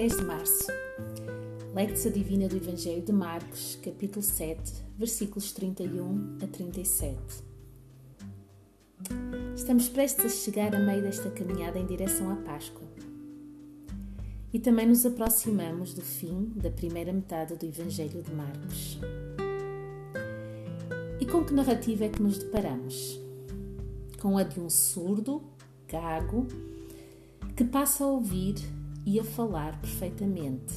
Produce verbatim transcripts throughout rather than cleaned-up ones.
dez de março. Lectio Divina do Evangelho de Marcos, capítulo sete, versículos trinta e um a trinta e sete. Estamos prestes a chegar a meio desta caminhada em direção à Páscoa. E também nos aproximamos do fim da primeira metade do Evangelho de Marcos. E com que narrativa é que nos deparamos? Com a de um surdo, gago, que passa a ouvir e a falar perfeitamente.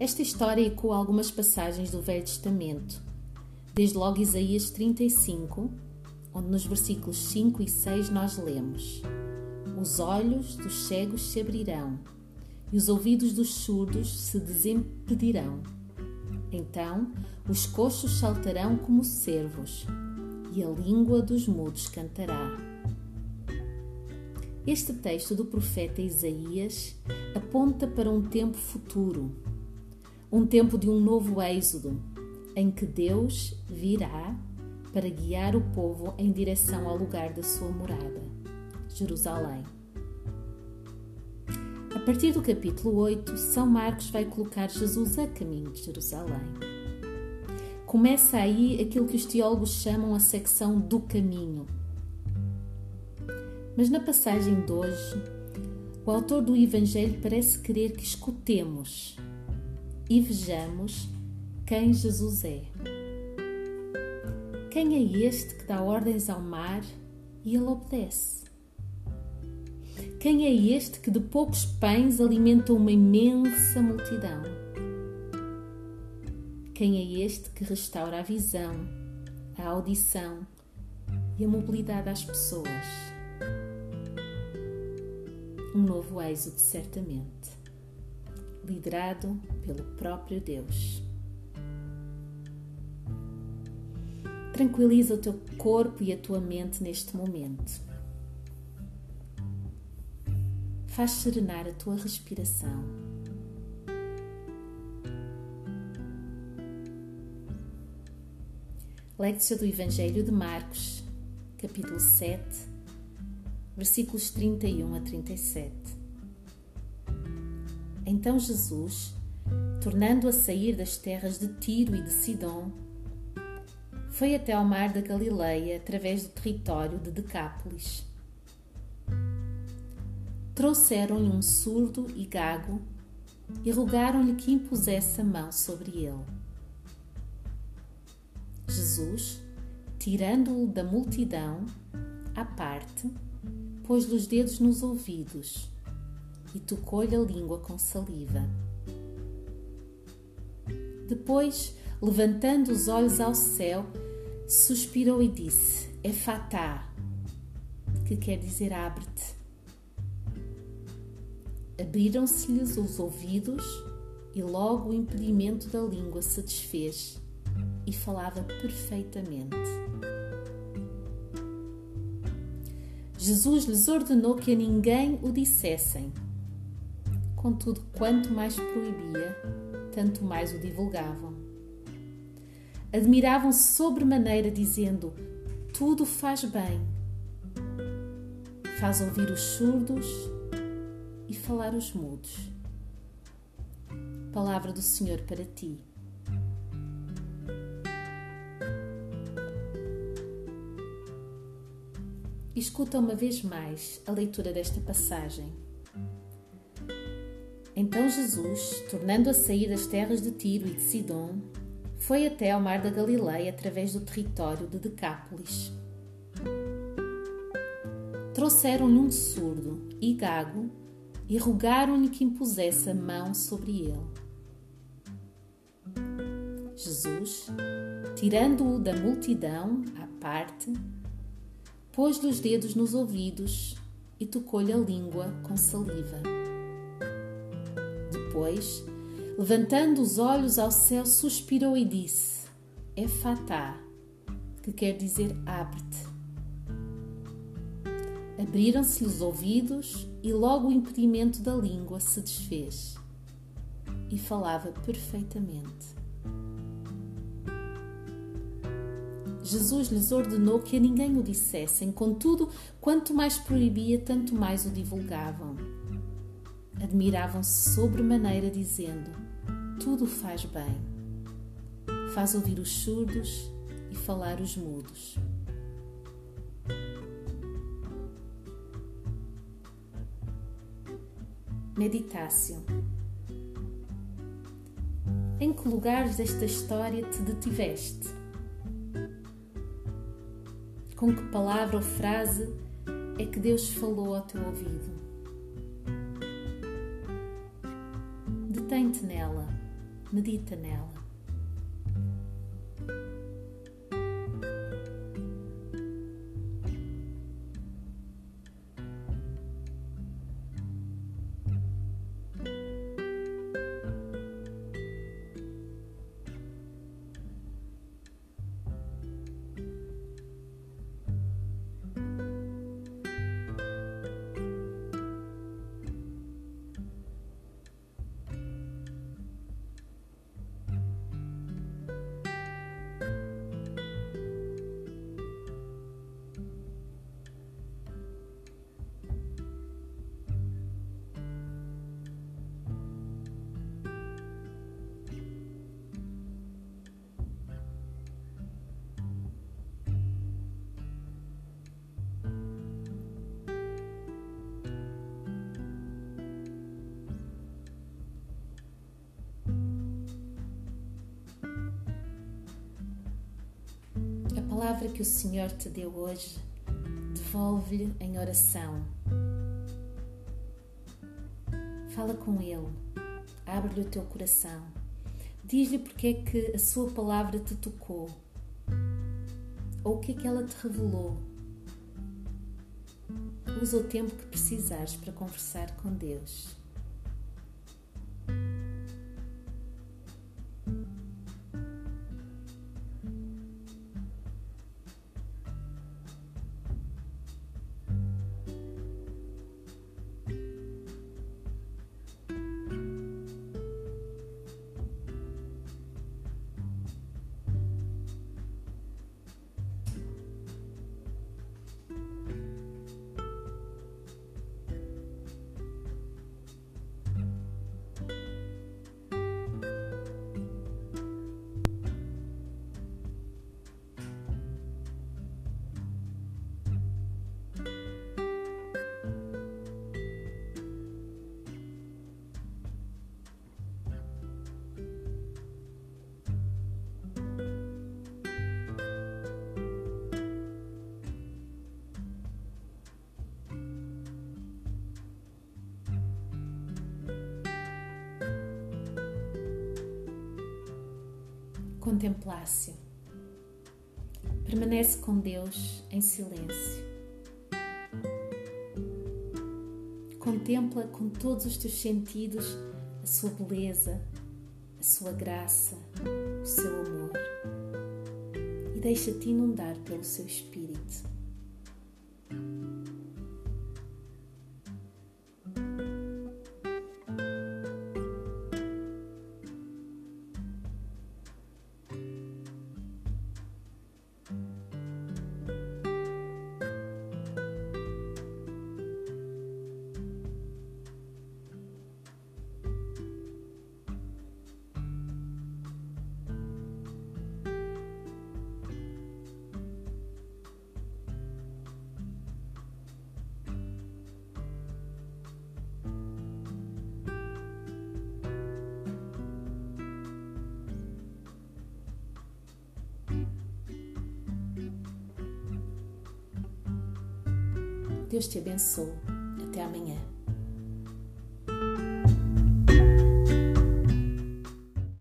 Esta história ecoa algumas passagens do Velho Testamento, desde logo Isaías trinta e cinco, onde nos versículos cinco e seis nós lemos: os olhos dos cegos se abrirão e os ouvidos dos surdos se desempedirão. Então os coxos saltarão como cervos e a língua dos mudos cantará. Este texto do profeta Isaías aponta para um tempo futuro, um tempo de um novo êxodo, em que Deus virá para guiar o povo em direção ao lugar da sua morada, Jerusalém. A partir do capítulo oito, São Marcos vai colocar Jesus a caminho de Jerusalém. Começa aí aquilo que os teólogos chamam a secção do caminho. Mas na passagem de hoje, o autor do Evangelho parece querer que escutemos e vejamos quem Jesus é. Quem é este que dá ordens ao mar e ele obedece? Quem é este que de poucos pães alimenta uma imensa multidão? Quem é este que restaura a visão, a audição e a mobilidade às pessoas? Um novo êxodo, certamente, liderado pelo próprio Deus. Tranquiliza o teu corpo e a tua mente neste momento. Faz serenar a tua respiração. Lectio do Evangelho de Marcos, capítulo sete, versículos trinta e um a trinta e sete. Então Jesus, tornando a sair das terras de Tiro e de Sidon, foi até ao mar da Galileia através do território de Decápolis. Trouxeram-lhe um surdo e gago e rogaram-lhe que impusesse a mão sobre ele. Jesus, tirando-o da multidão, à parte, pôs-lhe os dedos nos ouvidos e tocou-lhe a língua com saliva. Depois, levantando os olhos ao céu, suspirou e disse: Efatá, que quer dizer abre-te. Abriram-se-lhes os ouvidos e logo o impedimento da língua se desfez e falava perfeitamente. Jesus lhes ordenou que a ninguém o dissessem. Contudo, quanto mais proibia, tanto mais o divulgavam. Admiravam-se sobremaneira, dizendo: tudo faz bem. Faz ouvir os surdos e falar os mudos. Palavra do Senhor para ti. Escuta uma vez mais a leitura desta passagem. Então Jesus, tornando a sair das terras de Tiro e de Sidon, foi até ao mar da Galileia através do território de Decápolis. Trouxeram-lhe um surdo e gago e rogaram-lhe que impusesse a mão sobre ele. Jesus, tirando-o da multidão à parte, pôs-lhe os dedos nos ouvidos e tocou-lhe a língua com saliva. Depois, levantando os olhos ao céu, suspirou e disse: Efatá, que quer dizer abre-te. Abriram-se-lhe os ouvidos e logo o impedimento da língua se desfez e falava perfeitamente. Jesus lhes ordenou que a ninguém o dissessem, contudo, quanto mais proibia, tanto mais o divulgavam. admiravam-se sobremaneira, dizendo: tudo faz bem, faz ouvir os surdos e falar os mudos. Meditácio. Em que lugares desta história te detiveste? Com que palavra ou frase é que Deus falou ao teu ouvido? Detém-te nela, medita nela. A palavra que o Senhor te deu hoje, devolve-lhe em oração. Fala com Ele, abre-lhe o teu coração, diz-lhe porque é que a sua palavra te tocou, ou o que é que ela te revelou. Usa o tempo que precisares para conversar com Deus. Contemplácio. Permanece com Deus em silêncio. Contempla com todos os teus sentidos a sua beleza, a sua graça, o seu amor. E deixa-te inundar pelo seu espírito. Deus te abençoe. Até amanhã.